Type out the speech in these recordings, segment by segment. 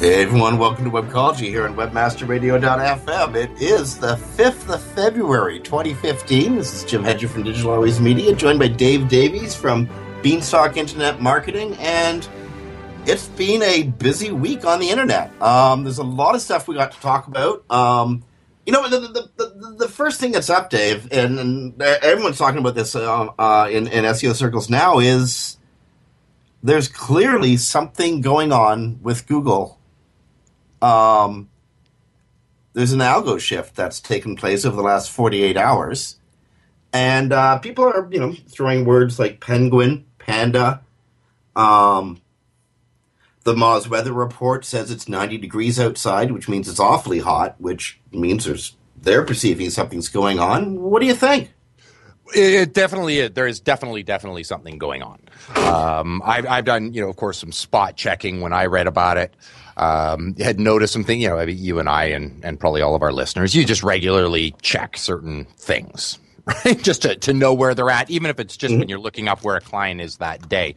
Hey everyone, welcome to Webcology here on WebmasterRadio.fm. It is the 5th of February, 2015. This is Jim Hedger from Digital Always Media, joined by Dave Davies from Beanstalk Internet Marketing, and it's been a busy week on the internet. There's a lot of stuff we got to talk about. You know, the first thing that's up, Dave, and everyone's talking about this in SEO circles now, is there's clearly something going on with Google. There's an algo shift that's taken place over the last 48 hours. And people are, you know, throwing words like Penguin, Panda. The Moz weather report says it's 90 degrees outside, which means it's awfully hot, which means they're perceiving something's going on. What do you think? It definitely is. There is definitely something going on. I've done, you know, of course, some spot checking when I read about it. Had noticed something, you know, you and I and probably all of our listeners, you just regularly check certain things, right? Just to know where they're at, even if it's just when you're looking up where a client is that day.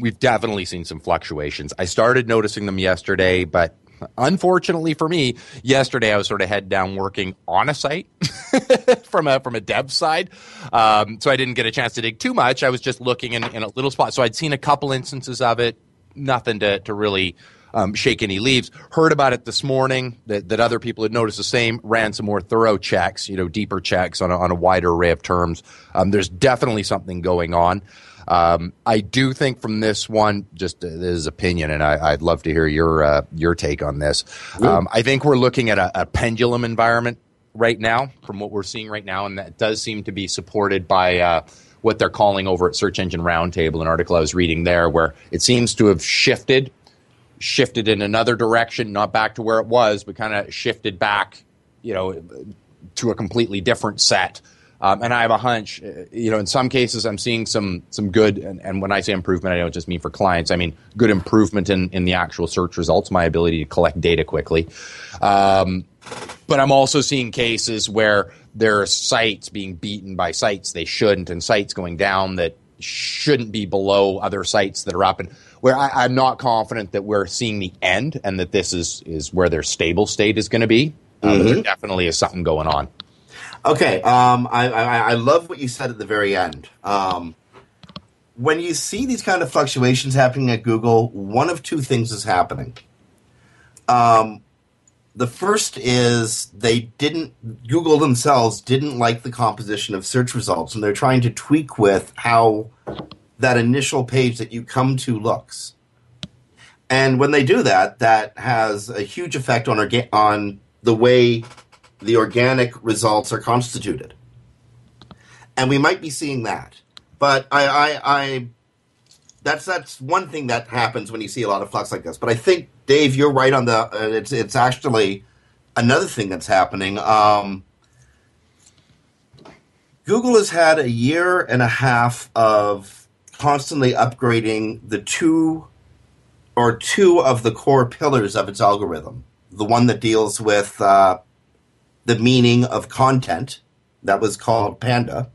We've definitely seen some fluctuations. I started noticing them yesterday, but unfortunately for me, yesterday I was sort of head down working on a site from a dev side, so I didn't get a chance to dig too much. I was just looking in a little spot. So I'd seen a couple instances of it, nothing to really shake any leaves. Heard about it this morning that other people had noticed the same. Ran some more thorough checks, you know, deeper checks on a wider array of terms. There's definitely something going on. I do think from this one, just this is opinion, and I'd love to hear your take on this. I think we're looking at a pendulum environment right now from what we're seeing right now, and that does seem to be supported by what they're calling over at Search Engine Roundtable, an article I was reading there, where it seems to have shifted in another direction, not back to where it was, but kind of shifted back, you know, to a completely different set. And I have a hunch, you know, in some cases I'm seeing some good, and when I say improvement, I don't just mean for clients. I mean good improvement in the actual search results, my ability to collect data quickly. But I'm also seeing cases where there are sites being beaten by sites they shouldn't, and sites going down that shouldn't be below other sites that are up, and where I'm not confident that we're seeing the end and that this is where their stable state is going to be. But there definitely is something going on. Okay, I love what you said at the very end. When you see these kind of fluctuations happening at Google, one of two things is happening. The first is Google themselves didn't like the composition of search results, and they're trying to tweak with how that initial page that you come to looks. And when they do that, that has a huge effect on the way the organic results are constituted. And we might be seeing that. But that's one thing that happens when you see a lot of flux like this. But I think, Dave, you're right on the it's actually another thing that's happening. Google has had a year and a half of constantly upgrading two of the core pillars of its algorithm. The one that deals with the meaning of content, that was called Panda,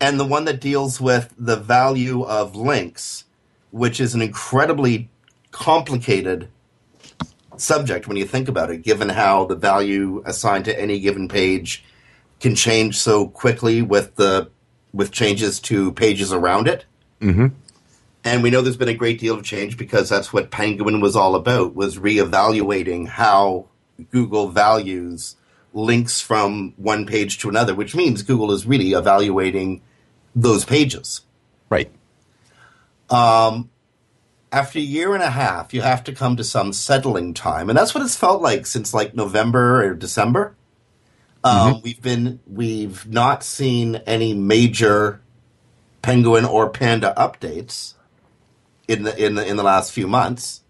and the one that deals with the value of links, which is an incredibly complicated subject when you think about it, given how the value assigned to any given page can change so quickly with changes to pages around it. Mm-hmm. And we know there's been a great deal of change because that's what Penguin was all about, was reevaluating how Google values links from one page to another, which means Google is really evaluating those pages. Right. After a year and a half, you have to come to some settling time. And that's what it's felt like since like November or December. We've not seen any major Penguin or Panda updates in the last few months.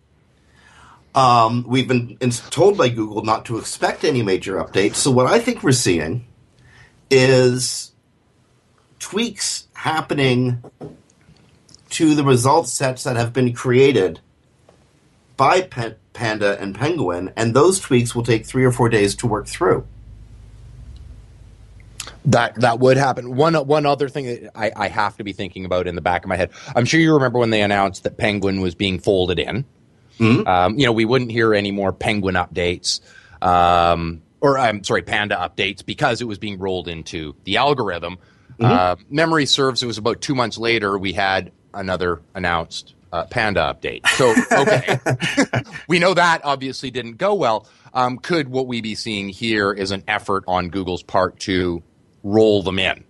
We've been told by Google not to expect any major updates. So what I think we're seeing is tweaks happening to the result sets that have been created by Panda and Penguin, and those tweaks will take 3 or 4 days to work through. That would happen. One other thing that I have to be thinking about in the back of my head, I'm sure you remember when they announced that Penguin was being folded in. Mm-hmm. We wouldn't hear any more Penguin updates, Panda updates, because it was being rolled into the algorithm. Mm-hmm. Memory serves, it was about 2 months later we had another announced Panda update. So, okay. We know that obviously didn't go well. Could what we be seeing here is an effort on Google's part to roll them in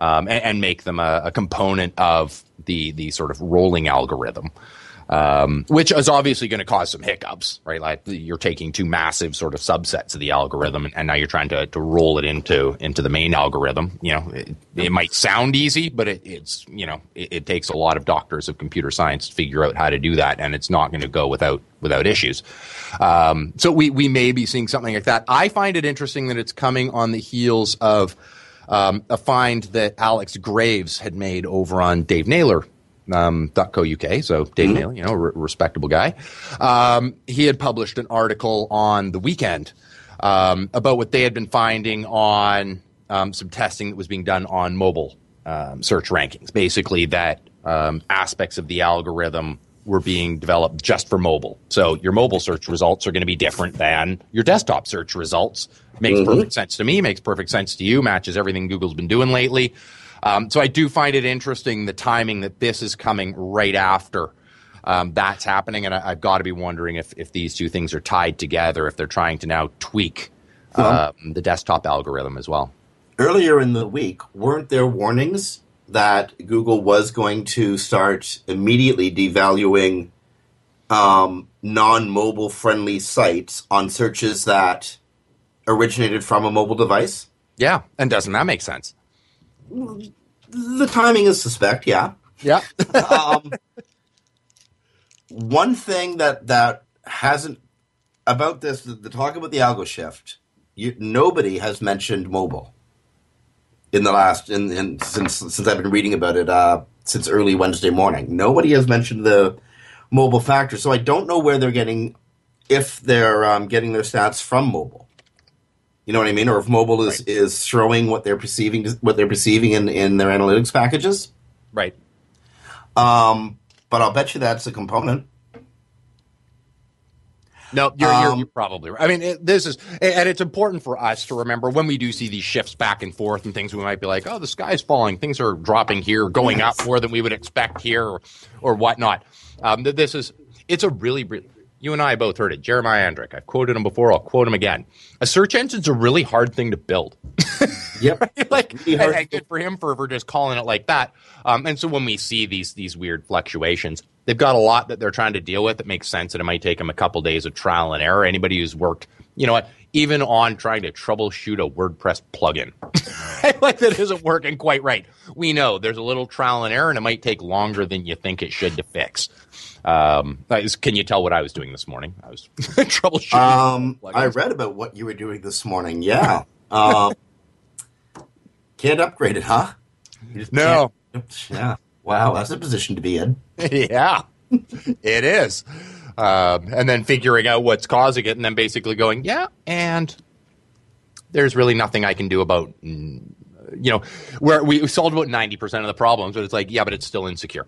and make them a component of the sort of rolling algorithm? Which is obviously going to cause some hiccups, right? Like you're taking two massive sort of subsets of the algorithm, and now you're trying to roll it into the main algorithm. You know, it might sound easy, but it takes a lot of doctors of computer science to figure out how to do that, and it's not going to go without issues. So we may be seeing something like that. I find it interesting that it's coming on the heels of a find that Alex Graves had made over on DaveNaylor.co.uk. So Dave Naylor, you know, respectable guy. He had published an article on the weekend about what they had been finding on some testing that was being done on mobile search rankings. Basically, that aspects of the algorithm were being developed just for mobile. So your mobile search results are going to be different than your desktop search results. Makes perfect sense to me, makes perfect sense to you, matches everything Google's been doing lately. So I do find it interesting, the timing that this is coming right after that's happening. And I've got to be wondering if these two things are tied together, if they're trying to now tweak the desktop algorithm as well. Earlier in the week, weren't there warnings that Google was going to start immediately devaluing non-mobile friendly sites on searches that originated from a mobile device? Yeah. And doesn't that make sense? The timing is suspect, yeah. Yeah. One thing that hasn't about this, the talk about the algo shift, nobody has mentioned mobile in the last since I've been reading about it since early Wednesday morning. Nobody has mentioned the mobile factor, so I don't know where they're getting getting their stats from mobile. You know what I mean? Or if mobile is throwing what they're perceiving in their analytics packages. Right. But I'll bet you that's a component. No, you're probably right. I mean, it's important for us to remember when we do see these shifts back and forth and things, we might be like, oh, the sky's falling. Things are dropping here, going up more than we would expect here or whatnot. It's a really you and I both heard it. Jeremiah Andrick. I've quoted him before. I'll quote him again. A search engine's a really hard thing to build. Yep. Good for him for just calling it like that. And so when we see these weird fluctuations, they've got a lot that they're trying to deal with that makes sense, and it might take them a couple days of trial and error. Anybody who's worked, you know what, even on trying to troubleshoot a WordPress plugin, like that isn't working quite right. We know there's a little trial and error, and it might take longer than you think it should to fix. Can you tell what I was doing this morning? I was troubleshooting. I read about what you were doing this morning. Yeah. Can't upgrade it, huh? No. Yeah. Wow. That's a position to be in. Yeah, it is. And then figuring out what's causing it and then basically going, yeah, and there's really nothing I can do about, where we solved about 90% of the problems, but it's like, yeah, but it's still insecure.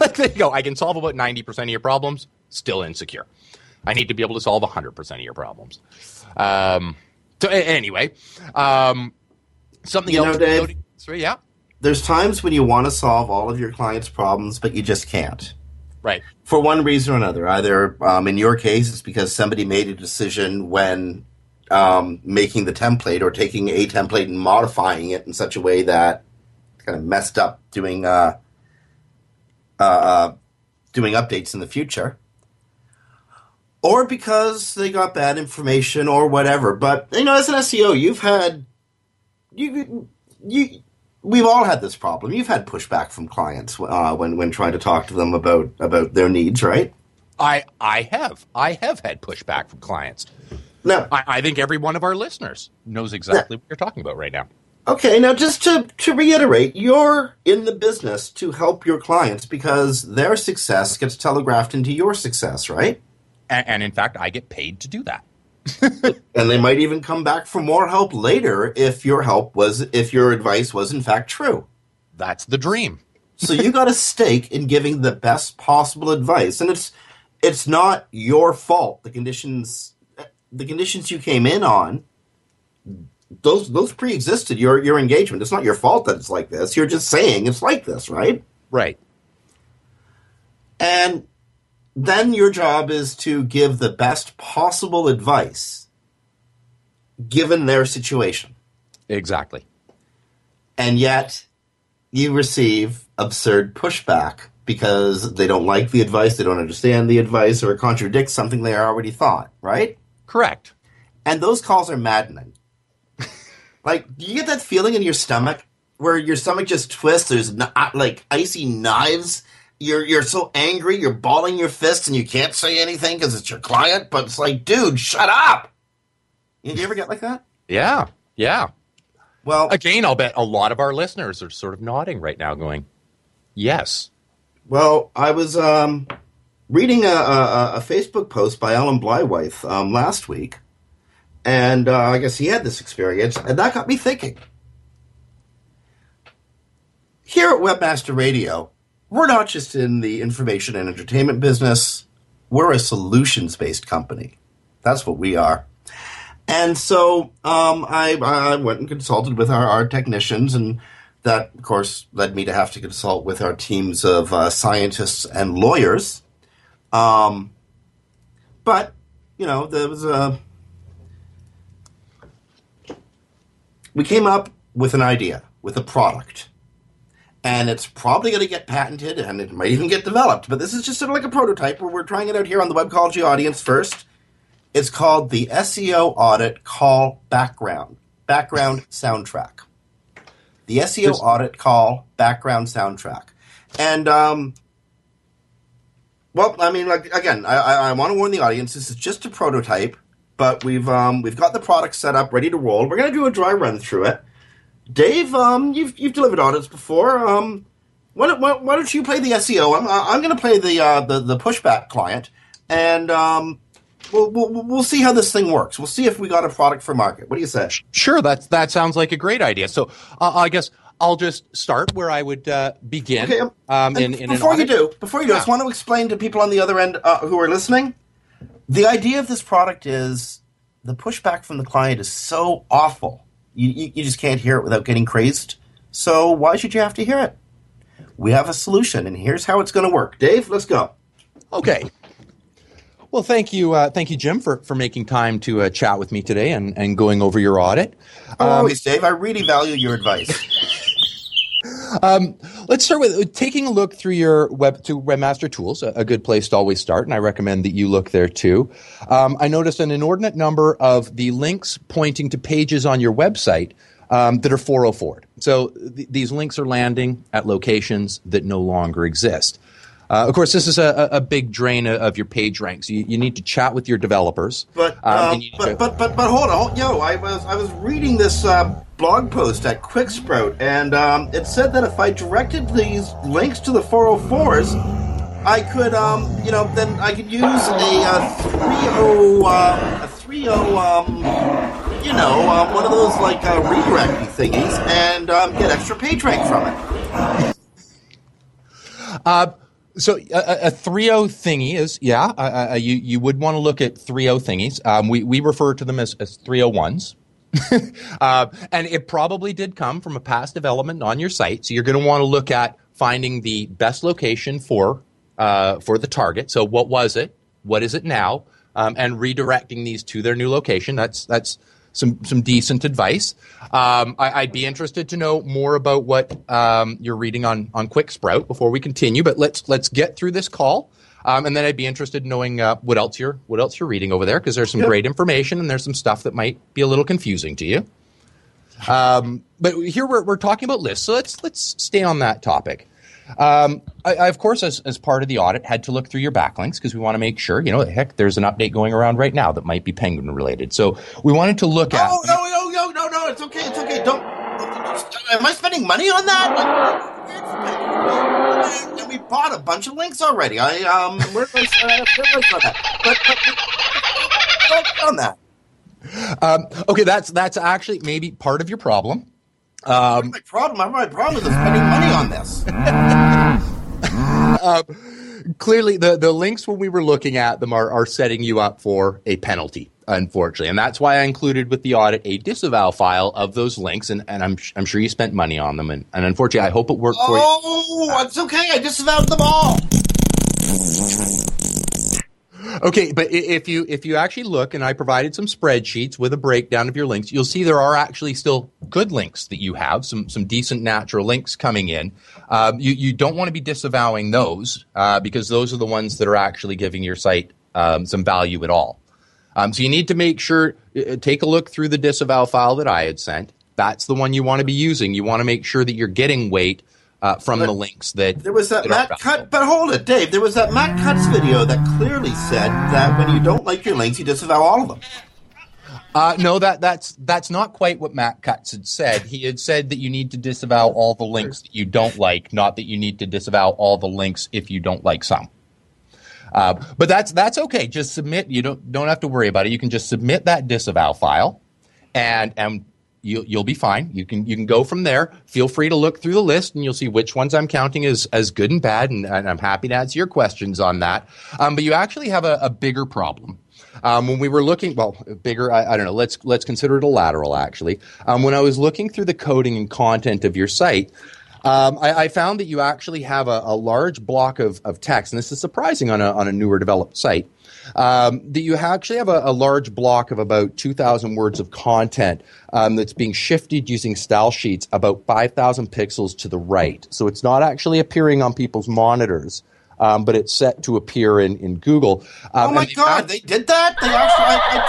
Like, there you go. I can solve about 90% of your problems, still insecure. I need to be able to solve 100% of your problems. Something else. Dave, yeah. There's times when you want to solve all of your clients' problems, but you just can't. Right. For one reason or another. Either in your case, it's because somebody made a decision when making the template or taking a template and modifying it in such a way that kind of messed up doing updates in the future. Or because they got bad information or whatever. But, as an SEO, we've all had this problem. You've had pushback from clients when trying to talk to them about their needs, right? I have had pushback from clients. Now, I think every one of our listeners knows exactly what you're talking about right now. Okay, now just to reiterate, you're in the business to help your clients because their success gets telegraphed into your success, right? And in fact, I get paid to do that. And they might even come back for more help later if your advice was in fact true. That's the dream. So you got a stake in giving the best possible advice, and it's not your fault. The conditions you came in on, those pre-existed your engagement. It's not your fault that it's like this. You're just saying it's like this, right? Right. And then your job is to give the best possible advice given their situation. Exactly. And yet you receive absurd pushback because they don't like the advice, they don't understand the advice, or it contradicts something they already thought, right? Correct. And those calls are maddening. Like, do you get that feeling in your stomach where your stomach just twists? There's not, like, icy knives. You're so angry, you're balling your fists, and you can't say anything because it's your client. But it's like, dude, shut up. You ever get like that? Yeah, yeah. Well, again, I'll bet a lot of our listeners are sort of nodding right now, going, "Yes." Well, I was reading a Facebook post by Alan Blywythe last week. And I guess he had this experience, and that got me thinking. Here at Webmaster Radio, we're not just in the information and entertainment business. We're a solutions-based company. That's what we are. And so I went and consulted with our technicians, and that, of course, led me to have to consult with our teams of scientists and lawyers. But, you know, there was a... We came up with an idea, with a product. And it's probably going to get patented, and it might even get developed. But this is just sort of like a prototype where we're trying it out here on the Webcology audience first. It's called the SEO Audit Call Background Soundtrack. The SEO Audit Call Background Soundtrack. And, well, I mean, like, again, I want to warn the audience, this is just a prototype. But we've got the product set up, ready to roll. We're going to do a dry run through it. Dave, you've delivered audits before. Why don't you play the SEO? I'm going to play the pushback client, and we'll see how this thing works. We'll see if we got a product for market. What do you say? Sure, that sounds like a great idea. So I guess I'll just start where I would begin. Okay. Before you do, I just want to explain to people on the other end who are listening. The idea of this product is the pushback from the client is so awful. You just can't hear it without getting crazed. So why should you have to hear it? We have a solution, and here's how it's going to work. Dave, let's go. Okay. Well, thank you, Jim, for making time to chat with me today and going over your audit. Always, Dave. I really value your advice. Let's start with taking a look through your Webmaster Tools, a good place to always start, and I recommend that you look there too. I noticed an inordinate number of the links pointing to pages on your website that are 404'd. So these links are landing at locations that no longer exist. Of course, this is a big drain of your page ranks. You need to chat with your developers. But hold on, I was reading this blog post at Quicksprout, and it said that if I directed these links to the 404s, I could, then I could use a 30, one of those like redirecting thingies, and get extra page rank from it. So a 3.0 thingy is, you would want to look at 3.0 thingies. We refer to them as 3.0 ones. And it probably did come from a past development on your site. So you're going to want to look at finding the best location for the target. So what was it? What is it now? And redirecting these to their new location. That's some decent advice. I'd be interested to know more about what you're reading on Quicksprout before we continue. But let's get through this call, and then I'd be interested in knowing what else you're reading over there, because there's some great information and there's some stuff that might be a little confusing to you. But here we're talking about lists, so let's stay on that topic. I, of course, as part of the audit, had to look through your backlinks because we want to make sure, you know, heck, there's an update going around right now that might be Penguin related. So we wanted to look at. No, it's okay, Don't. Am I spending money on that? And we bought a bunch of links already. We're going to links on that. But on that. Okay, that's actually maybe part of your problem. My problem is I'm spending money on this. Clearly, the links when we were looking at them are setting you up for a penalty, unfortunately. And that's why I included with the audit a disavow file of those links. And I'm sure you spent money on them. And unfortunately, I hope it worked for you. Oh, it's okay. I disavowed them all. Okay, but if you actually look, and I provided some spreadsheets with a breakdown of your links, you'll see there are actually still good links that you have, some decent natural links coming in. You don't want to be disavowing those because those are the ones that are actually giving your site some value at all. So you need to make sure, take a look through the disavow file that I had sent. That's the one you want to be using. You want to make sure that you're getting weight from the links that there was that Matt Cutts, but hold it, Dave. There was that Matt Cutts video that clearly said that when you don't like your links, you disavow all of them. No, that's not quite what Matt Cutts had said. He had said that you need to disavow all the links that you don't like, not that you need to disavow all the links if you don't like some. But that's okay. Just submit. You don't have to worry about it. You can just submit that disavow file, and. You'll be fine. You can go from there. Feel free to look through the list, and you'll see which ones I'm counting as good and bad, and I'm happy to answer your questions on that. But you actually have a bigger problem. When we were looking – well, bigger, I don't know. Let's consider it a lateral, actually. When I was looking through the coding and content of your site, I found that you actually have a large block of text, and this is surprising on a newer developed site. That you actually have a large block of about 2,000 words of content that's being shifted using style sheets about 5,000 pixels to the right. So it's not actually appearing on people's monitors, but it's set to appear in Google. Oh my God, they did that? They actually,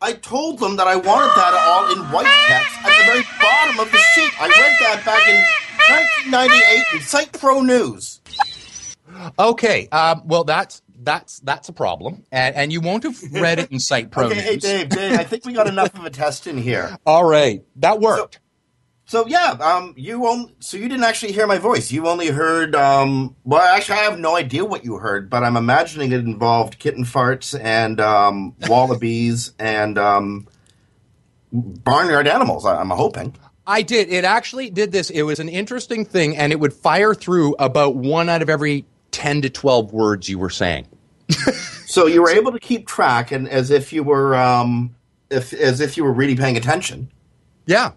I told them that I wanted that all in white text at the very bottom of the sheet. I read that back in 1998 in Site Pro News. Okay, well that's a problem, and you won't have read it in Site Pro. Okay, hey Dave, I think we got enough of a test in here. All right, that worked. So yeah, you didn't actually hear my voice. You only heard I have no idea what you heard, but I'm imagining it involved kitten farts and wallabies and barnyard animals. I'm hoping. I did. It actually did this. It was an interesting thing, and it would fire through about one out of every 10 to 12 words you were saying. So you were able to keep track, and as if you were really paying attention. Yeah.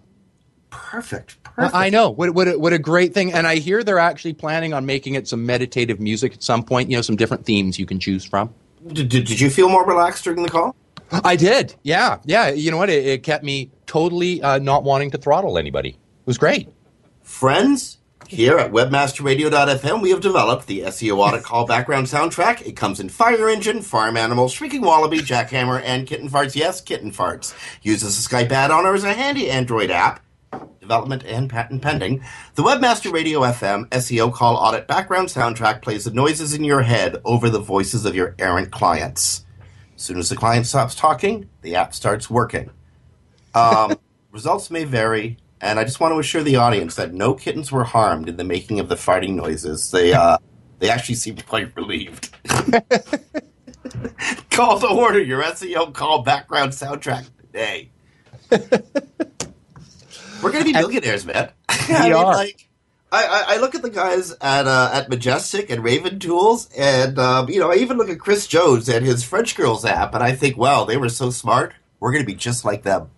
Perfect. I know. What a great thing. And I hear they're actually planning on making it some meditative music at some point, you know, some different themes you can choose from. Did you feel more relaxed during the call? I did. Yeah. Yeah. You know what? It kept me totally not wanting to throttle anybody. It was great. Friends? Here at WebmasterRadio.fm, we have developed the SEO Audit Call background soundtrack. It comes in Fire Engine, Farm Animal, Shrieking Wallaby, Jackhammer, and Kitten Farts. Yes, Kitten Farts. Uses a Skype add-on or as a handy Android app. Development and patent pending. The Webmaster Radio FM SEO Call Audit background soundtrack plays the noises in your head over the voices of your errant clients. As soon as the client stops talking, the app starts working. Results may vary. And I just want to assure the audience that no kittens were harmed in the making of the farting noises. They actually seemed quite relieved. Call to order your SEO call background soundtrack today. We're going to be millionaires, man. I look at the guys at Majestic and Raven Tools, and I even look at Chris Jones and his French Girls app, and I think, wow, they were so smart. We're going to be just like them.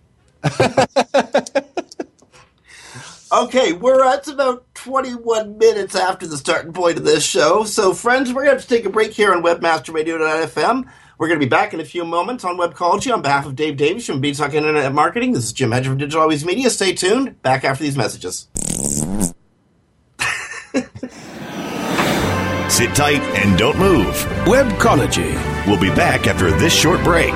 Okay, we're at about 21 minutes after the starting point of this show. So, friends, we're going to have to take a break here on WebmasterRadio.fm. We're going to be back in a few moments on Webcology. On behalf of Dave Davies from Beanstalk Internet Marketing, this is Jim Hedger from Digital Always Media. Stay tuned. Back after these messages. Sit tight and don't move. Webcology. We'll be back after this short break.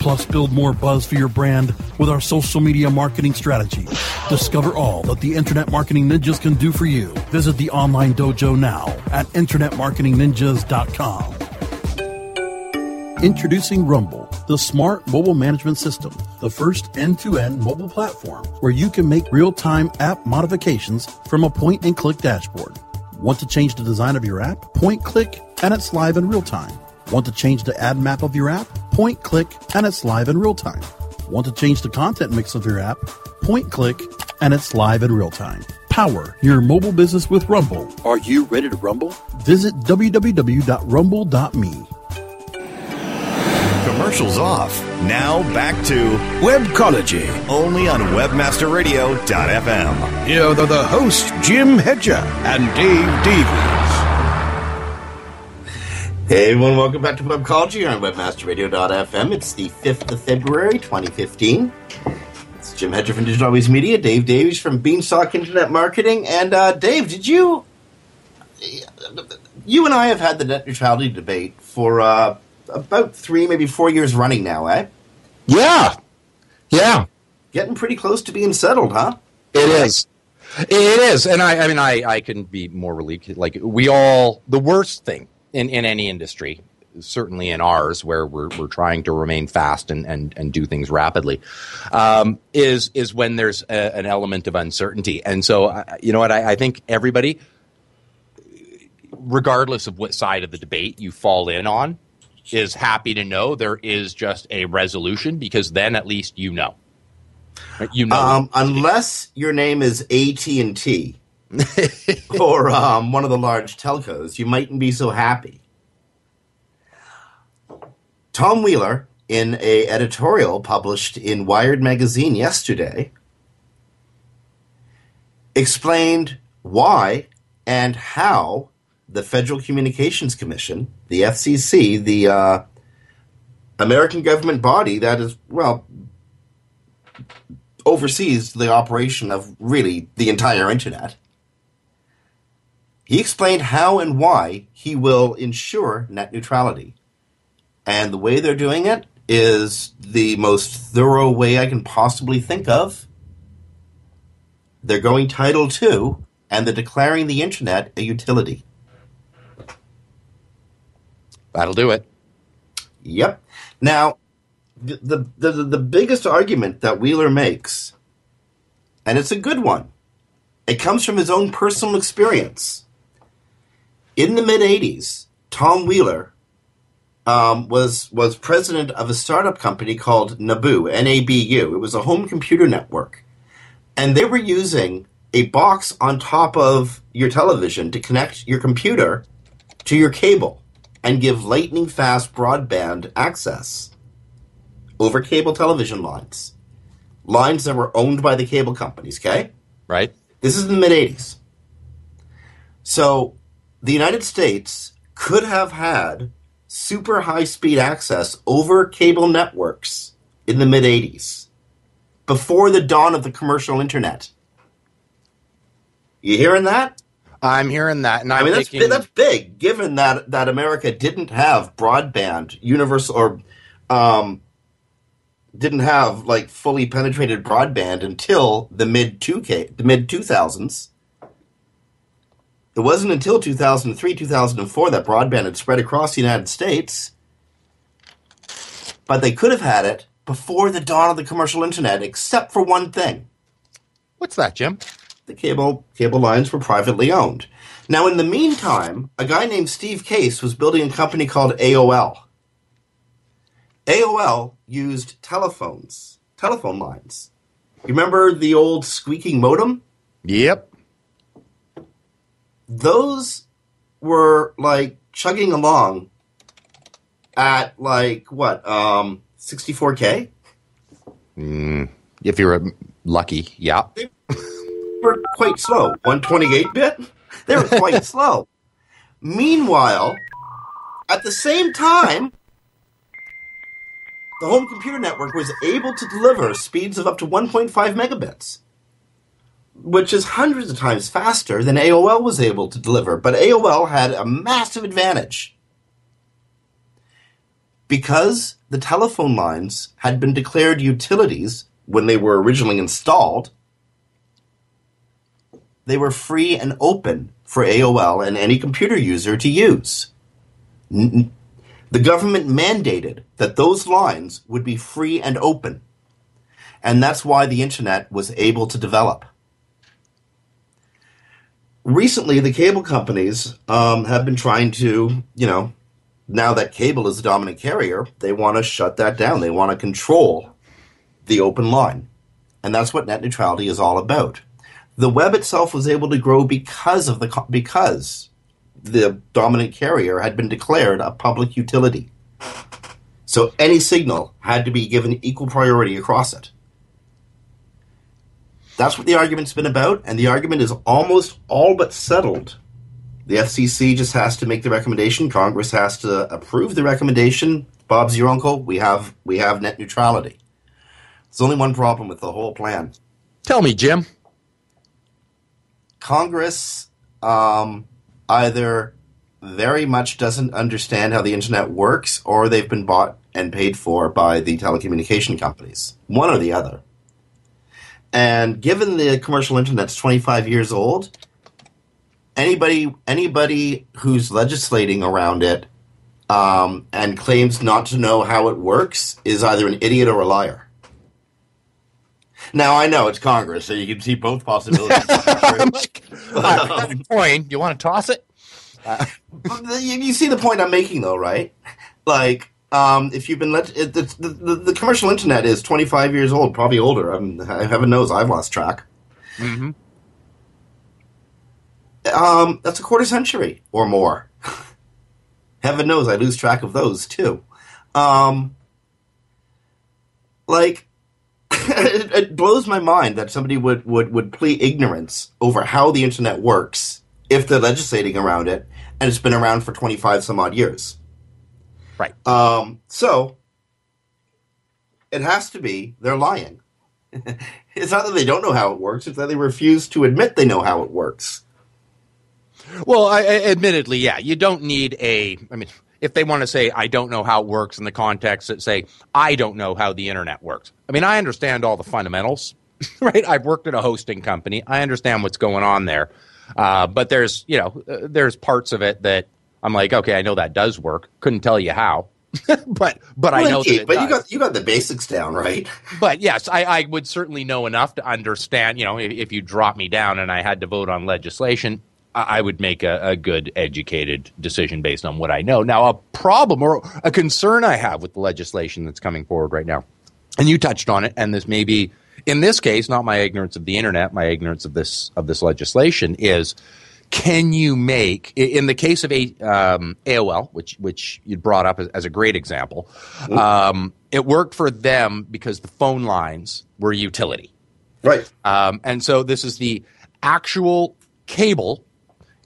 Plus, build more buzz for your brand with our social media marketing strategy. Discover all that the Internet Marketing Ninjas can do for you. Visit the online dojo now at InternetMarketingNinjas.com. Introducing Rumble, the smart mobile management system, the first end-to-end mobile platform where you can make real-time app modifications from a point-and-click dashboard. Want to change the design of your app? Point click, and it's live in real time. Want to change the ad map of your app? Point click, and it's live in real time. Want to change the content mix of your app? Point click, and it's live in real time. Power your mobile business with Rumble. Are you ready to rumble? Visit www.rumble.me. Commercials off. Now back to Webcology, only on WebmasterRadio.fm. Here are the hosts, Jim Hedger and Dave Davies. Hey everyone, welcome back to Webcology on WebmasterRadio.fm. It's the 5th of February, 2015. It's Jim Hedger from Digital Always Media, Dave Davies from Beanstalk Internet Marketing, and Dave, did you... You and I have had the net neutrality debate for about 3, maybe 4 years running now, eh? Yeah. Getting pretty close to being settled, huh? It is, and I mean, I couldn't be more relieved. Like, we all... The worst thing in any industry, certainly in ours, where we're trying to remain fast and do things rapidly, is when there's an element of uncertainty. And so, you know what, I think everybody, regardless of what side of the debate you fall in on, is happy to know there is just a resolution, because then at least you know. Unless your name is AT&T. or one of the large telcos, you mightn't be so happy. Tom Wheeler, in an editorial published in Wired magazine yesterday, explained why and how the Federal Communications Commission, the FCC, the American government body that is, well, oversees the operation of really the entire internet. He explained how and why he will ensure net neutrality. And the way they're doing it is the most thorough way I can possibly think of. They're going Title II, and they're declaring the internet a utility. That'll do it. Yep. Now, the biggest argument that Wheeler makes, and it's a good one, it comes from his own personal experience. In the mid-'80s, Tom Wheeler was president of a startup company called Nabu, N-A-B-U. It was a home computer network. And they were using a box on top of your television to connect your computer to your cable and give lightning-fast broadband access over cable television lines. Lines that were owned by the cable companies, okay? Right. This is in the mid-'80s. So... the United States could have had super high-speed access over cable networks in the mid-'80s, before the dawn of the commercial internet. You hearing that? I'm hearing that. And I mean, that's big, given that America didn't have broadband, universal, or didn't have like fully penetrated broadband until the mid-2000s. It wasn't until 2003, 2004 that broadband had spread across the United States, but they could have had it before the dawn of the commercial internet, except for one thing. What's that, Jim? The cable lines were privately owned. Now, in the meantime, a guy named Steve Case was building a company called AOL. AOL used telephone lines. You remember the old squeaking modem? Yep. Those were like chugging along at like, 64K? If you were lucky, yeah. They were quite slow. 128-bit? They were quite slow. Meanwhile, at the same time, the home computer network was able to deliver speeds of up to 1.5 megabits, which is hundreds of times faster than AOL was able to deliver. But AOL had a massive advantage because the telephone lines had been declared utilities when they were originally installed. They were free and open for AOL and any computer user to use. The government mandated that those lines would be free and open. And that's why the internet was able to develop. Recently, the cable companies have been trying to, now that cable is the dominant carrier, they want to shut that down. They want to control the open line. And that's what net neutrality is all about. The web itself was able to grow because the dominant carrier had been declared a public utility. So any signal had to be given equal priority across it. That's what the argument's been about, and the argument is almost all but settled. The FCC just has to make the recommendation. Congress has to approve the recommendation. Bob's your uncle. We have net neutrality. There's only one problem with the whole plan. Tell me, Jim. Congress either very much doesn't understand how the internet works, or they've been bought and paid for by the telecommunication companies. One or the other. And given the commercial internet's 25 years old, anybody who's legislating around it and claims not to know how it works is either an idiot or a liar. Now, I know it's Congress, so you can see both possibilities. I've got a coin. You want to toss it? You see the point I'm making, though, right? If you've been the commercial internet is 25 years old, probably older. Heaven knows I've lost track. Mm-hmm. That's a quarter century or more. Heaven knows I lose track of those, too. It blows my mind that somebody would plea ignorance over how the internet works if they're legislating around it, and it's been around for 25 some odd years. Right. So it has to be they're lying. It's not that they don't know how it works. It's that they refuse to admit they know how it works. Well, admittedly, yeah. You don't need if they want to say, I don't know how it works in the context that say, I don't know how the internet works. I mean, I understand all the fundamentals, right? I've worked at a hosting company. I understand what's going on there. But there's, there's parts of it that I'm like, okay, I know that does work. Couldn't tell you how. but I know that it does. You got the basics down, right? But yes, I would certainly know enough to understand, if you drop me down and I had to vote on legislation, I would make a good educated decision based on what I know. Now, a problem or a concern I have with the legislation that's coming forward right now, and you touched on it, and this may be, in this case, not my ignorance of the internet, my ignorance of this legislation is, can you make, in the case of AOL, which you brought up as a great example, it worked for them because the phone lines were utility. Right. And so this is the actual cable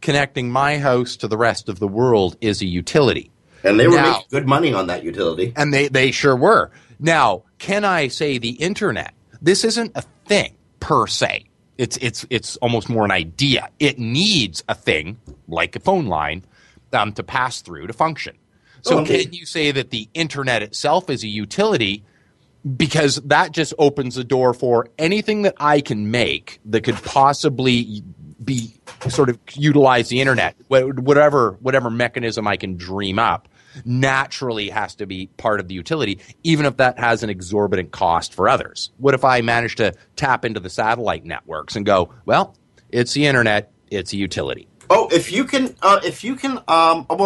connecting my house to the rest of the world is a utility. And they were making good money on that utility. And they sure were. Now, can I say the internet? This isn't a thing per se. It's almost more an idea. It needs a thing, like a phone line, to pass through to function. So Can you say that the internet itself is a utility? Because that just opens the door for anything that I can make that could possibly be sort of utilize the internet, whatever mechanism I can dream up naturally has to be part of the utility, even if that has an exorbitant cost for others. What if I manage to tap into the satellite networks and go, well, it's the internet, it's a utility. Oh, well,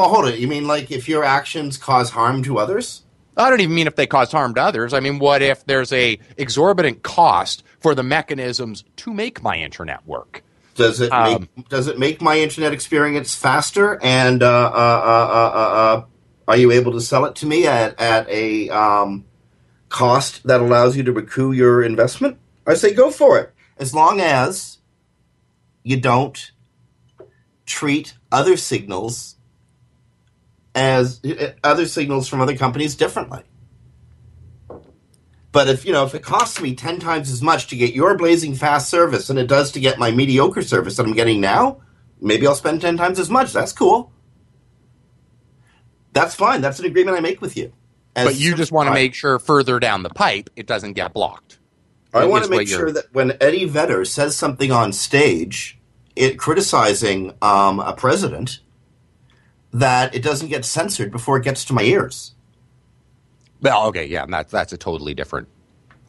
hold it. You mean like if your actions cause harm to others? I don't even mean if they cause harm to others. I mean, what if there's a exorbitant cost for the mechanisms to make my internet work? Does it make my internet experience faster? And are you able to sell it to me at a cost that allows you to recoup your investment? I say go for it, as long as you don't treat other signals from other companies differently. But if it costs me 10 times as much to get your blazing fast service than it does to get my mediocre service that I'm getting now, maybe I'll spend 10 times as much. That's cool. That's fine. That's an agreement I make with you. But you just want to make sure further down the pipe it doesn't get blocked. I want to make sure that when Eddie Vedder says something on stage criticizing a president, that it doesn't get censored before it gets to my ears. Well, okay, yeah, that's a totally different...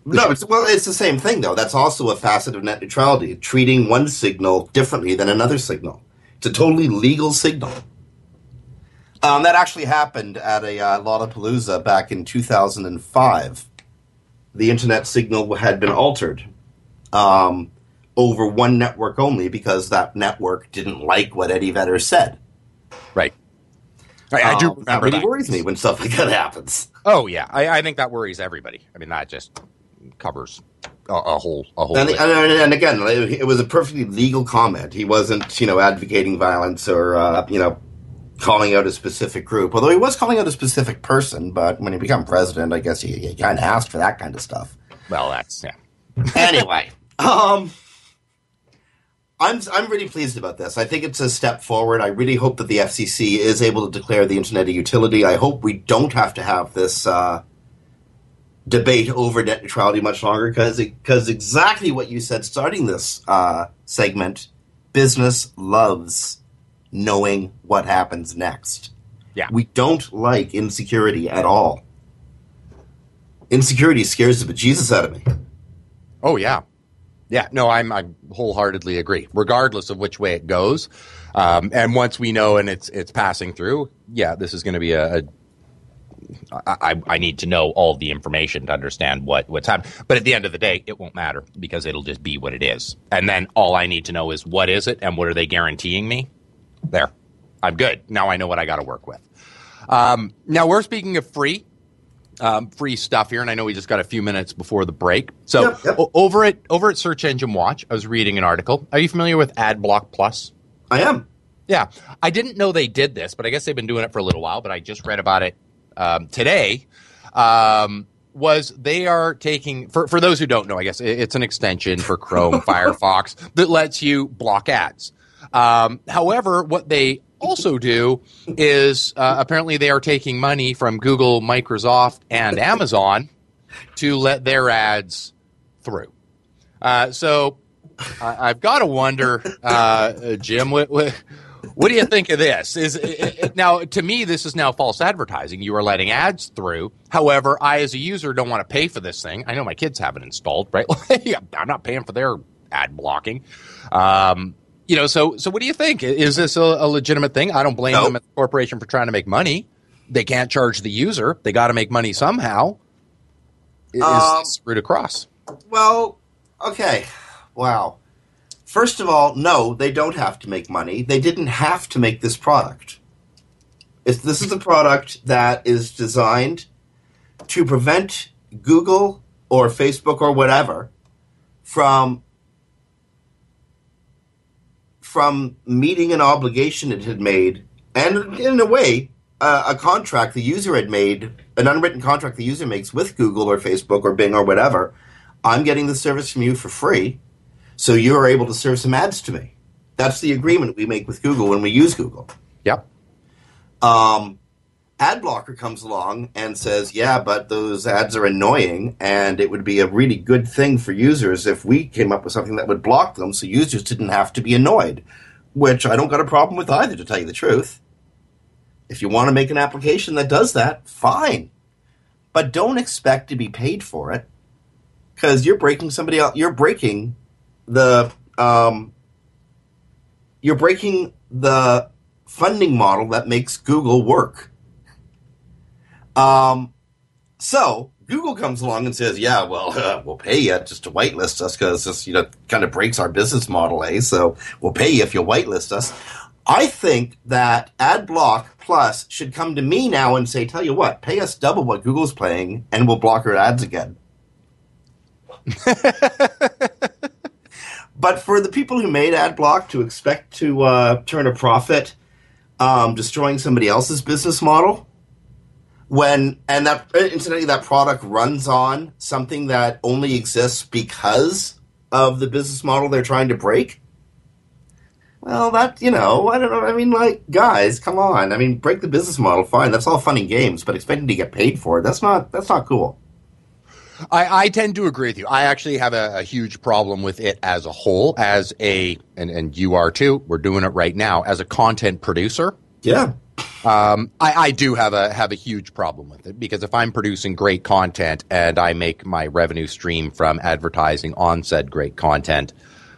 No, it's the same thing, though. That's also a facet of net neutrality, treating one signal differently than another signal. It's a totally legal signal. That actually happened at a Lollapalooza back in 2005. The internet signal had been altered over one network only because that network didn't like what Eddie Vedder said. Right. I do remember that. It really worries me when stuff like that happens. Oh, yeah. I think that worries everybody. I mean, that just covers a whole and again, it was a perfectly legal comment. He wasn't, advocating violence or, calling out a specific group. Although he was calling out a specific person, but when you become president, I guess you kind of ask for that kind of stuff. Well, that's, yeah. Anyway. I'm really pleased about this. I think it's a step forward. I really hope that the FCC is able to declare the internet a utility. I hope we don't have to have this debate over net neutrality much longer, because exactly what you said starting this segment, business loves knowing what happens next. Yeah. We don't like insecurity at all. Insecurity scares the bejesus out of me. Oh, yeah. Yeah, no, I wholeheartedly agree, regardless of which way it goes. And once we know and it's passing through, yeah, this is going to be I need to know all the information to understand what's happening. But at the end of the day, it won't matter because it'll just be what it is. And then all I need to know is what is it and what are they guaranteeing me? There. I'm good. Now I know what I got to work with. Now we're speaking of free stuff here, and I know we just got a few minutes before the break. So yep. Over at Search Engine Watch, I was reading an article. Are you familiar with Adblock Plus? I am. Yeah. I didn't know they did this, but I guess they've been doing it for a little while, but I just read about it today. Was they are taking, for those who don't know, I guess it's an extension for Chrome, Firefox, that lets you block ads. However, what they also do is apparently they are taking money from Google, Microsoft, and Amazon to let their ads through. So I've got to wonder, Jim, what do you think of this? Now, to me, this is now false advertising. You are letting ads through. However, I as a user don't want to pay for this thing. I know my kids have it installed, right? I'm not paying for their ad blocking. So what do you think? Is this a legitimate thing? I don't blame them as a corporation for trying to make money. They can't charge the user. They got to make money somehow. Is screwed across? Well, okay. Wow. First of all, no, they don't have to make money. They didn't have to make this product. This is a product that is designed to prevent Google or Facebook or whatever from meeting an obligation it had made, and in a way, a contract the user had made, an unwritten contract the user makes with Google or Facebook or Bing or whatever. I'm getting the service from you for free, so you're able to serve some ads to me. That's the agreement we make with Google when we use Google. Yep. Ad blocker comes along and says, yeah, but those ads are annoying, and it would be a really good thing for users if we came up with something that would block them so users didn't have to be annoyed, which I don't got a problem with either, to tell you the truth. If you want to make an application that does that, fine. But don't expect to be paid for it, because you're breaking somebody else. You're breaking the funding model that makes Google work. So Google comes along and says, "Yeah, well, we'll pay you just to whitelist us because this, you know, kind of breaks our business model, eh? So we'll pay you if you whitelist us." I think that Adblock Plus should come to me now and say, "Tell you what, pay us double what Google's paying, and we'll block our ads again." But for the people who made Adblock to expect to turn a profit destroying somebody else's business model, and that incidentally that product runs on something that only exists because of the business model they're trying to break. Well, that, you know, I don't know. I mean, like, guys, come on. I mean, break the business model, fine. That's all fun and games, but expecting to get paid for it, that's not cool. I tend to agree with you. I actually have a huge problem with it as a whole, as and you are too. We're doing it right now as a content producer. Yeah. I do have a huge problem with it, because if I'm producing great content and I make my revenue stream from advertising on said great content,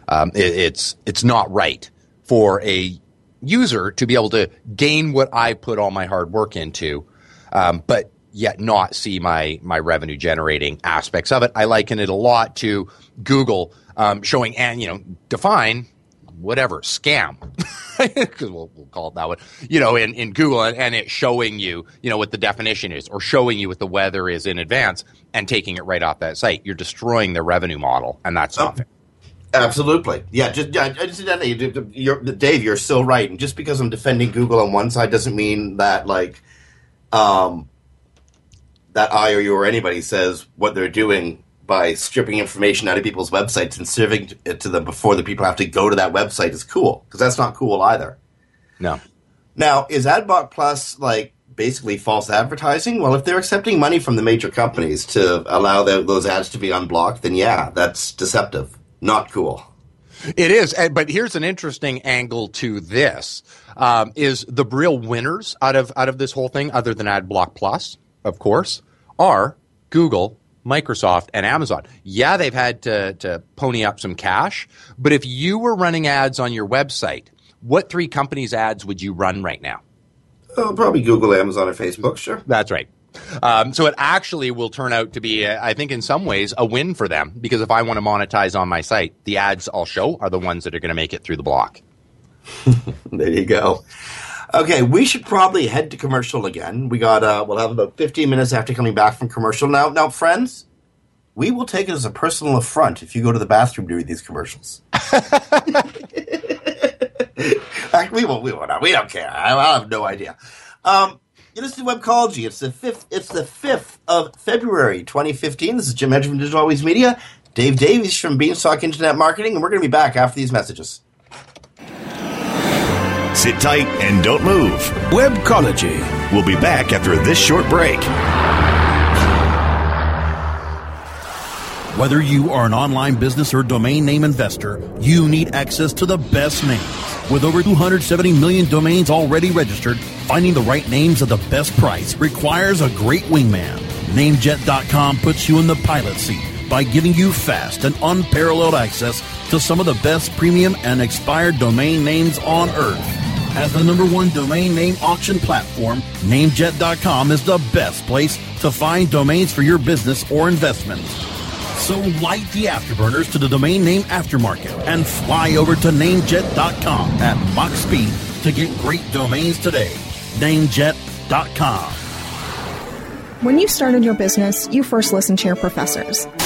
it's not right for a user to be able to gain what I put all my hard work into, but yet not see my revenue generating aspects of it. I liken it a lot to Google showing, and you know, define whatever scam, because we'll call it that one. You know, in Google, and it's showing you, you know, what the definition is, or showing you what the weather is in advance, and taking it right off that site. You're destroying the revenue model, and that's not fair. Absolutely. Yeah, Dave, you're so right. And just because I'm defending Google on one side doesn't mean that, like, that I or you or anybody says what they're doing by stripping information out of people's websites and serving it to them before the people have to go to that website is cool, because that's not cool either. No. Now, is Adblock Plus, like, basically false advertising? Well, if they're accepting money from the major companies to allow those ads to be unblocked, then yeah, that's deceptive. Not cool. It is, but here's an interesting angle to this: is the real winners out of this whole thing, other than AdBlock Plus, of course, are Google, Microsoft, and Amazon. Yeah, they've had to pony up some cash, but if you were running ads on your website, what three companies' ads would you run right now? Oh, probably Google, Amazon, or Facebook. Sure, that's right. So it actually will turn out to be, I think in some ways, a win for them, because if I want to monetize on my site, the ads I'll show are the ones that are going to make it through the block. There you go. Okay, we should probably head to commercial again. We'll have about 15 minutes after coming back from commercial. Now, friends, we will take it as a personal affront if you go to the bathroom during these commercials. We won't. We don't care. I have no idea. This is Webcology. It's the 5th of February, 2015. This is Jim Hedger from Digital Always Media, Dave Davies from Beanstalk Internet Marketing, and we're going to be back after these messages. Sit tight and don't move. Webcology. We'll be back after this short break. Whether you are an online business or domain name investor, you need access to the best names. With over 270 million domains already registered, finding the right names at the best price requires a great wingman. NameJet.com puts you in the pilot seat by giving you fast and unparalleled access to some of the best premium and expired domain names on earth. As the #1 domain name auction platform, NameJet.com is the best place to find domains for your business or investment. So light the afterburners to the domain name aftermarket and fly over to NameJet.com at Mach speed to get great domains today. NameJet.com. When you started your business, you first listened to your professors.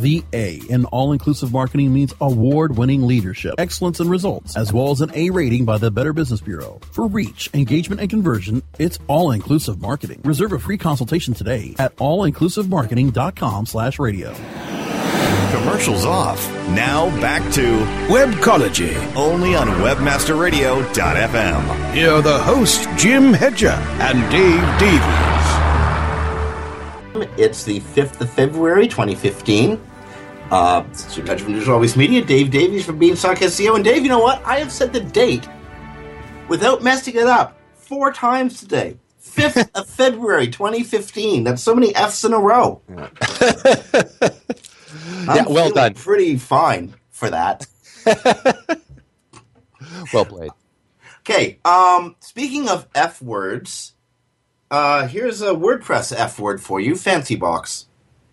The A in All-Inclusive Marketing means award-winning leadership, excellence in results, as well as an A rating by the Better Business Bureau. For reach, engagement, and conversion, it's All-Inclusive Marketing. Reserve a free consultation today at allinclusivemarketing.com/radio. Commercials off. Now back to Webcology, only on WebmasterRadio.fm. Here are the hosts, Jim Hedger and Dave Davies. It's the 5th of February, 2015. It's your guy from Digital Always Media, Dave Davies from Beanstalk SEO. And Dave, you know what? I have said the date without messing it up 4 times today. 5th of February, 2015. That's so many F's in a row. Yeah. Well done. Pretty fine for that. Well played. Okay. Speaking of F words... here's a WordPress F word for you, FancyBox.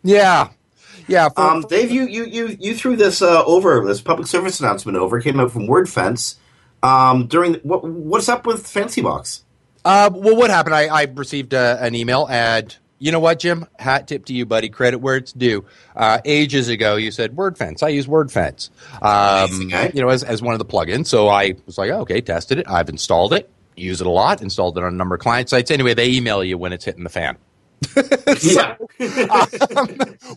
Yeah. Dave, you threw this this public service announcement over. It came out from WordFence. What's up with FancyBox? Well, what happened? I received an email, and you know what, Jim? Hat tip to you, buddy. Credit where it's due. Ages ago, you said WordFence. I use WordFence. As one of the plugins. So I was like, okay, tested it. I've installed it. Use it a lot, installed it on a number of client sites. Anyway, they email you when it's hitting the fan. So,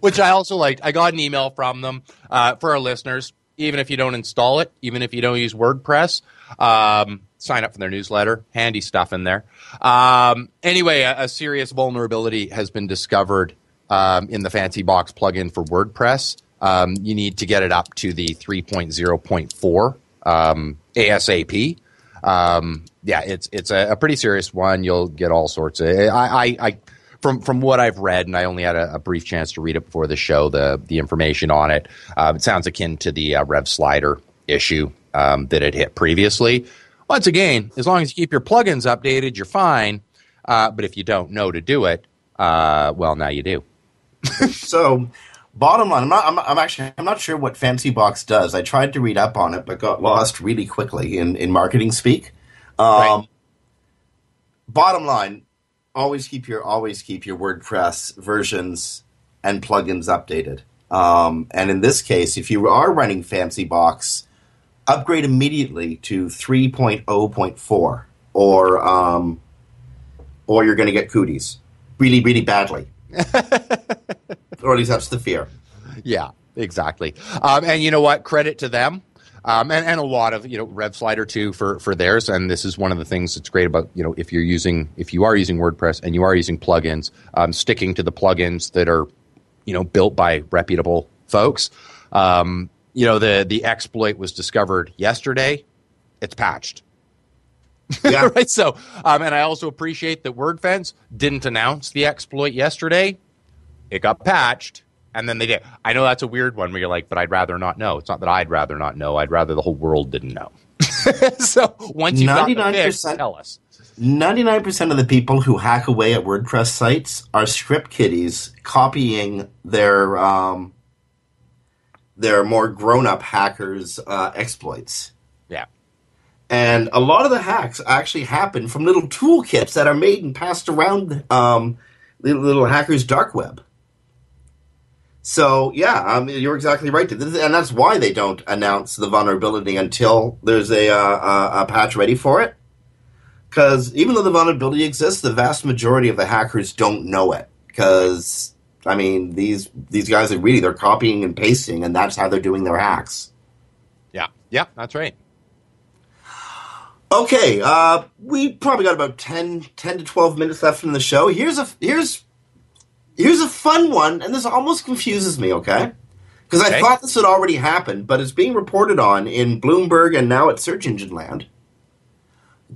which I also liked. I got an email from them for our listeners. Even if you don't install it, even if you don't use WordPress, sign up for their newsletter. Handy stuff in there. Anyway, a serious vulnerability has been discovered in the FancyBox plugin for WordPress. You need to get it up to the 3.0.4 ASAP. It's a pretty serious one. You'll get all sorts of. From what I've read, and I only had a brief chance to read it before the show. The information on it, it sounds akin to the Rev Slider issue that it hit previously. Once again, as long as you keep your plugins updated, you're fine. But if you don't know to do it, now you do. So. Bottom line, I'm not sure what FancyBox does. I tried to read up on it, but got lost really quickly in marketing speak. Right. Bottom line, always keep your WordPress versions and plugins updated. And in this case, if you are running FancyBox, upgrade immediately to 3.0.4, or you're going to get cooties really, really badly. Or at least that's the fear. Yeah, exactly. And you know what? Credit to them, and a lot of Rev Slider too for theirs. And this is one of the things that's great about if you are using WordPress and you are using plugins, sticking to the plugins that are built by reputable folks. The exploit was discovered yesterday. It's patched. Yeah. Right. So, and I also appreciate that WordFence didn't announce the exploit yesterday. It got patched, and then they did. I know that's a weird one where you're like, but I'd rather not know. It's not that I'd rather not know. I'd rather the whole world didn't know. So once you've got the fix, tell us. 99% of the people who hack away at WordPress sites are script kiddies copying their more grown-up hackers' exploits. Yeah. And a lot of the hacks actually happen from little toolkits that are made and passed around little hackers' dark web. So, you're exactly right. And that's why they don't announce the vulnerability until there's a patch ready for it. Because even though the vulnerability exists, the vast majority of the hackers don't know it. Because, these guys are they're copying and pasting, and that's how they're doing their hacks. Yeah, that's right. Okay, we probably got about 10 to 12 minutes left in the show. Here's a fun one, and this almost confuses me, okay? Because I thought this had already happened, but it's being reported on in Bloomberg and now at Search Engine Land.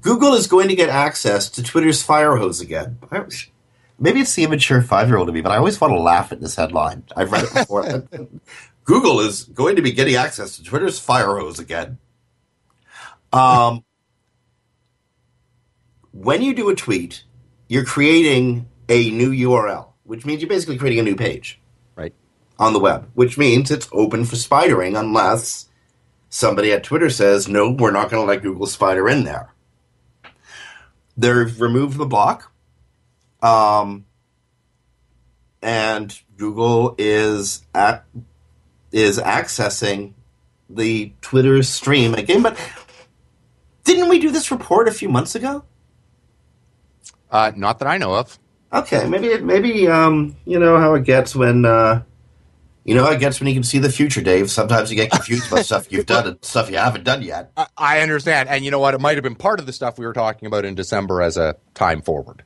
Google is going to get access to Twitter's fire hose again. Maybe it's the immature 5-year-old of me, but I always want to laugh at this headline. I've read it before. Google is going to be getting access to Twitter's fire hose again. When you do a tweet, you're creating a new URL, which means you're basically creating a new page, right, on the web, which means it's open for spidering unless somebody at Twitter says, no, we're not going to let Google spider in there. They've removed the block, and Google is accessing the Twitter stream again. But didn't we do this report a few months ago? Not that I know of. Okay, maybe you know how it gets when you can see the future, Dave. Sometimes you get confused by stuff you've done and stuff you haven't done yet. I understand, and you know what? It might have been part of the stuff we were talking about in December as a time forward.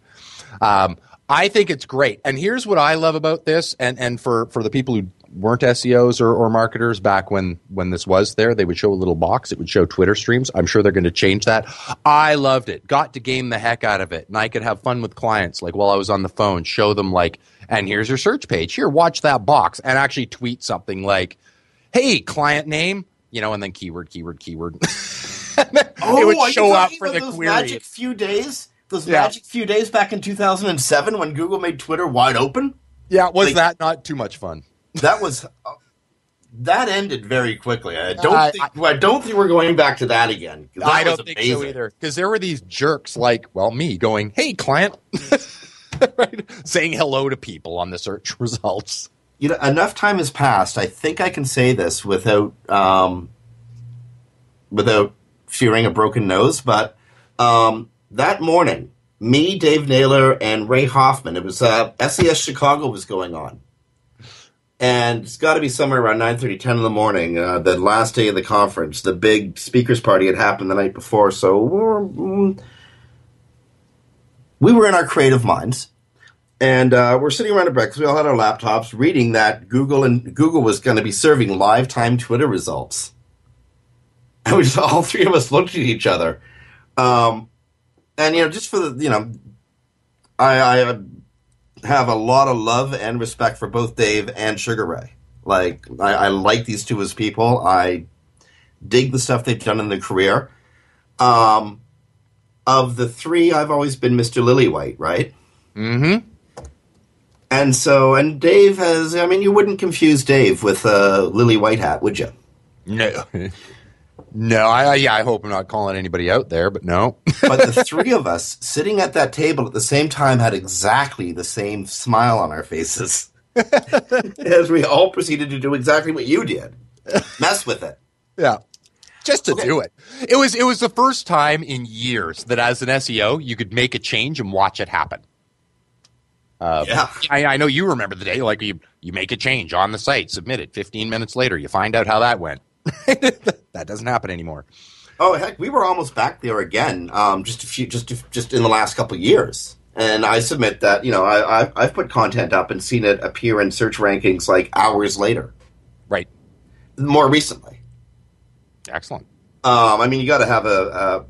I think it's great, and here's what I love about this. And for the people who weren't SEOs or marketers back when this was there, they would show a little box. It would show Twitter streams. I'm sure they're going to change that. I loved it. Got to game the heck out of it. And I could have fun with clients like while I was on the phone, show them like, and here's your search page. Here, watch that box. And actually tweet something like, hey, client name, you know, and then keyword. It would show up for the query. Magic few days? Those magic few days back in 2007 when Google made Twitter wide open? Yeah, was like, that not too much fun? That was that ended very quickly. I don't think we're going back to that again. That I don't think so either, because there were these jerks like, well, me going, "Hey, client," right? Saying hello to people on the search results. You know, enough time has passed. I think I can say this without without fearing a broken nose. But that morning, me, Dave Naylor, and Ray Hoffman. It was SES Chicago was going on. And it's got to be somewhere around 9:30, 10 in the morning, the last day of the conference. The big speakers party had happened the night before, so we were in our creative minds. And we're sitting around at breakfast. We all had our laptops reading that Google was going to be serving live-time Twitter results. And we just, all three of us looked at each other. And, you know, just for the, you know, I have a lot of love and respect for both Dave and Sugar Ray. Like, I like these two as people. I dig the stuff they've done in their career. Of the three, I've always been Mr. Lillywhite, right? Mm-hmm. And so, and Dave has, I mean, you wouldn't confuse Dave with a Lily Whitehat, would you? No. No, I hope I'm not calling anybody out there, but no. But the three of us sitting at that table at the same time had exactly the same smile on our faces as we all proceeded to do exactly what you did. Mess with it. Yeah. Just to do it. It was the first time in years that as an SEO, you could make a change and watch it happen. Yeah. I know you remember the day, like you make a change on the site, submit it. 15 minutes later, you find out how that went. That doesn't happen anymore. Oh heck, we were almost back there again, just in the last couple of years. And I submit that, you know, I've put content up and seen it appear in search rankings like hours later, right? More recently. Excellent. I mean, you got to have the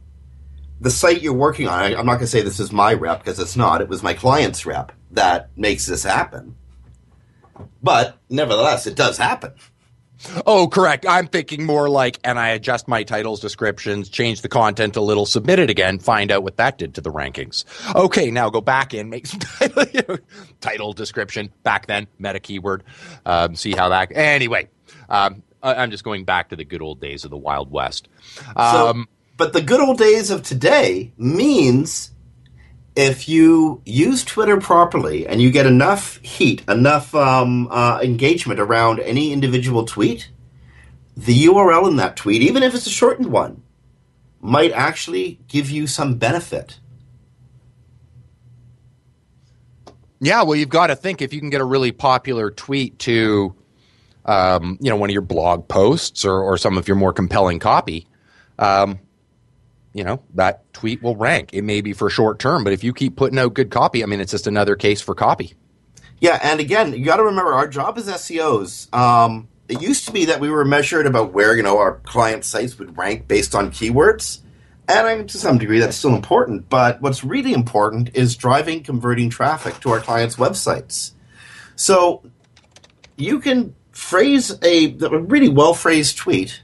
site you're working on. I'm not going to say this is my rep because it's not. It was my client's rep that makes this happen. But nevertheless, it does happen. Oh, correct. I'm thinking more like, and I adjust my titles, descriptions, change the content a little, submit it again, find out what that did to the rankings. Okay, now go back in, make some title, you know, title description, back then, meta keyword, see how that – anyway, I'm just going back to the good old days of the Wild West. But the good old days of today means if you use Twitter properly and you get enough heat, enough engagement around any individual tweet, the URL in that tweet, even if it's a shortened one, might actually give you some benefit. Yeah, well, you've got to think if you can get a really popular tweet to you know, one of your blog posts or some of your more compelling copy, you know, that tweet will rank. It may be for short term, but if you keep putting out good copy, I mean, it's just another case for copy. Yeah, and again, you got to remember our job as SEOs. It used to be that we were measured about where, you know, our client sites would rank based on keywords. And to some degree, that's still important. But what's really important is driving, converting traffic to our clients' websites. So you can phrase a really well-phrased tweet,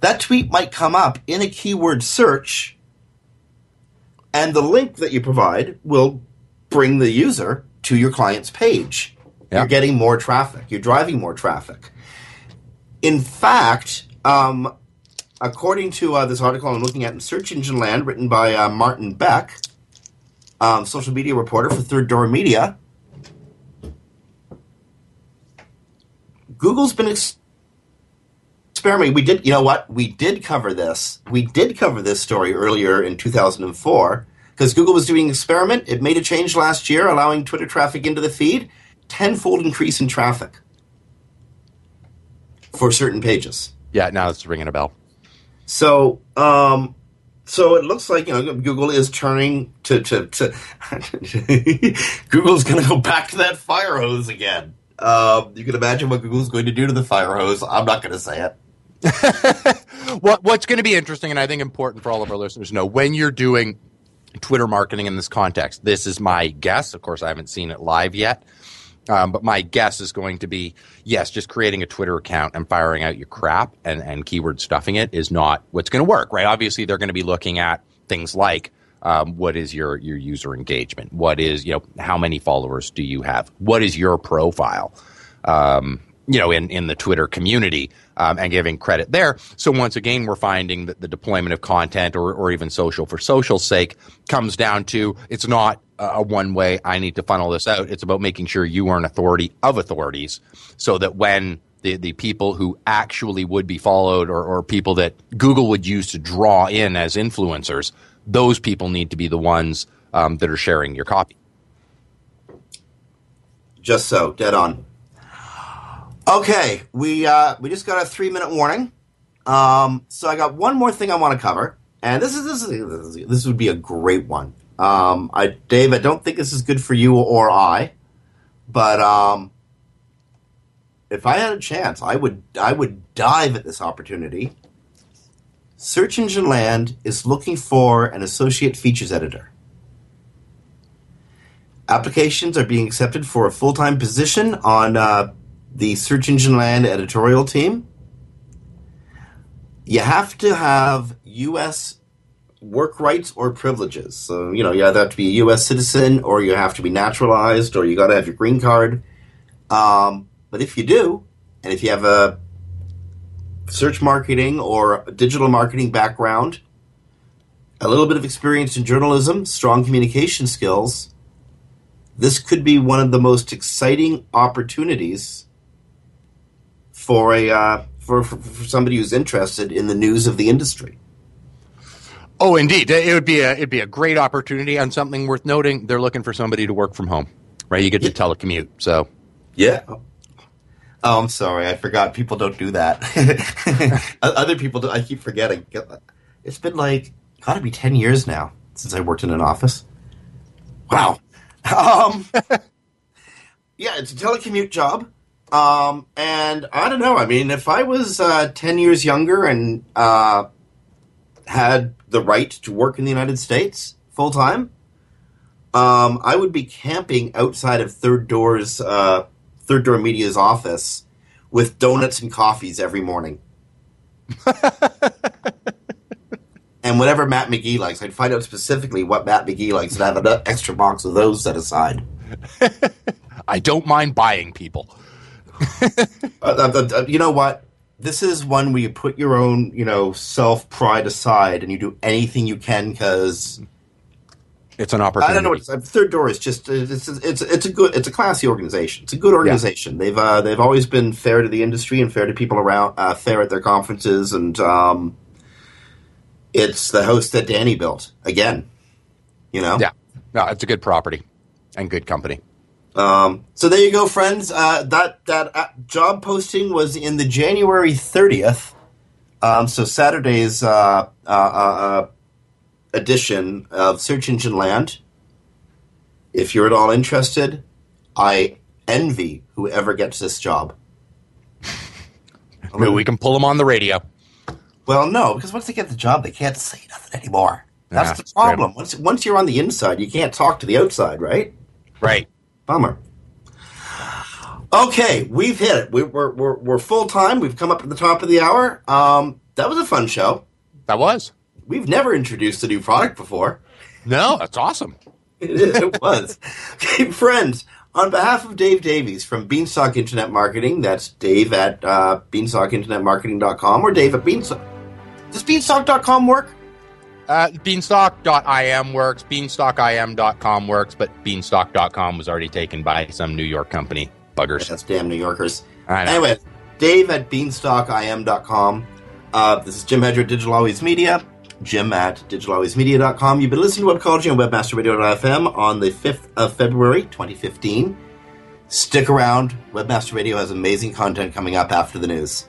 that tweet might come up in a keyword search, and the link that you provide will bring the user to your client's page. Yep. You're getting more traffic. You're driving more traffic. In fact, according to this article I'm looking at in Search Engine Land, written by Martin Beck, social media reporter for Third Door Media, Google's been experimenting. We did cover this story earlier in 2004 because Google was doing an experiment. It made a change last year, allowing Twitter traffic into the feed. 10-fold increase in traffic for certain pages. Yeah, now it's ringing a bell. So, so it looks like Google is turning to Google's going to go back to that fire hose again. You can imagine what Google's going to do to the fire hose. I'm not going to say it. What's going to be interesting and I think important for all of our listeners to know when you're doing Twitter marketing in this context. This is my guess. Of course, I haven't seen it live yet. But my guess is going to be, yes, just creating a Twitter account and firing out your crap and keyword stuffing it is not what's going to work, right? Obviously, they're going to be looking at things like what is your user engagement? What is, how many followers do you have? What is your profile, in the Twitter community and giving credit there. So once again, we're finding that the deployment of content or even social for social's sake comes down to it's not a one way, I need to funnel this out. It's about making sure you are an authority of authorities so that when the people who actually would be followed or people that Google would use to draw in as influencers, those people need to be the ones that are sharing your copy. Just so, dead on. Okay, we just got a 3-minute warning. So I got one more thing I want to cover, and this would be a great one. Dave, I don't think this is good for you or I, but if I had a chance, I would dive at this opportunity. Search Engine Land is looking for an associate features editor. Applications are being accepted for a full-time position on the Search Engine Land editorial team. You have to have U.S. work rights or privileges. So, you either have to be a U.S. citizen or you have to be naturalized or you got to have your green card. But if you do, and if you have a search marketing or digital marketing background, a little bit of experience in journalism, strong communication skills, this could be one of the most exciting opportunities for for somebody who's interested in the news of the industry. Oh, indeed, it'd be a great opportunity, and something worth noting: they're looking for somebody to work from home, right? You get to telecommute, so yeah. Oh, I'm sorry, I forgot. People don't do that. Other people do. I keep forgetting. It's been gotta be 10 years now since I worked in an office. Wow. Yeah, it's a telecommute job. And I don't know. I mean, if I was 10 years younger and had the right to work in the United States full-time, I would be camping outside of Third Door Media's office with donuts and coffees every morning. And whatever Matt McGee likes. I'd find out specifically what Matt McGee likes and have an extra box of those set aside. I don't mind buying people. You know what? This is when you put your own, self-pride aside and you do anything you can because it's an opportunity. I don't know what it's. Third Door is just it's a classy organization. It's a good organization. Yeah. They've always been fair to the industry and fair to people around, fair at their conferences, and it's the host that Danny built again. Yeah, no, it's a good property and good company. So there you go, friends. That job posting was in the January 30th, so Saturday's edition of Search Engine Land. If you're at all interested, I envy whoever gets this job. Maybe we can pull them on the radio. Well, no, because once they get the job, they can't say nothing anymore. That's the problem. Once you're on the inside, you can't talk to the outside, right? Right. Bummer. Okay, we've hit it. We're full time. We've come up to the top of the hour. That was a fun show. That was. We've never introduced a new product before. No, that's awesome. It was. Okay, friends, on behalf of Dave Davies from Beanstalk Internet Marketing, that's Dave at beanstalkinternetmarketing.com or Dave at Beanstalk. Does beanstalk.com work? Beanstalk.im works. Beanstalkim.com works, but beanstalk.com was already taken by some New York company. Buggers. That's damn New Yorkers. Anyway, Dave at beanstalkim.com. This is Jim Hedger at Digital Always Media. Jim at DigitalAlwaysMedia.com. You've been listening to Webcology on WebmasterRadio.fm on the 5th of February, 2015. Stick around. Webmaster Radio has amazing content coming up after the news.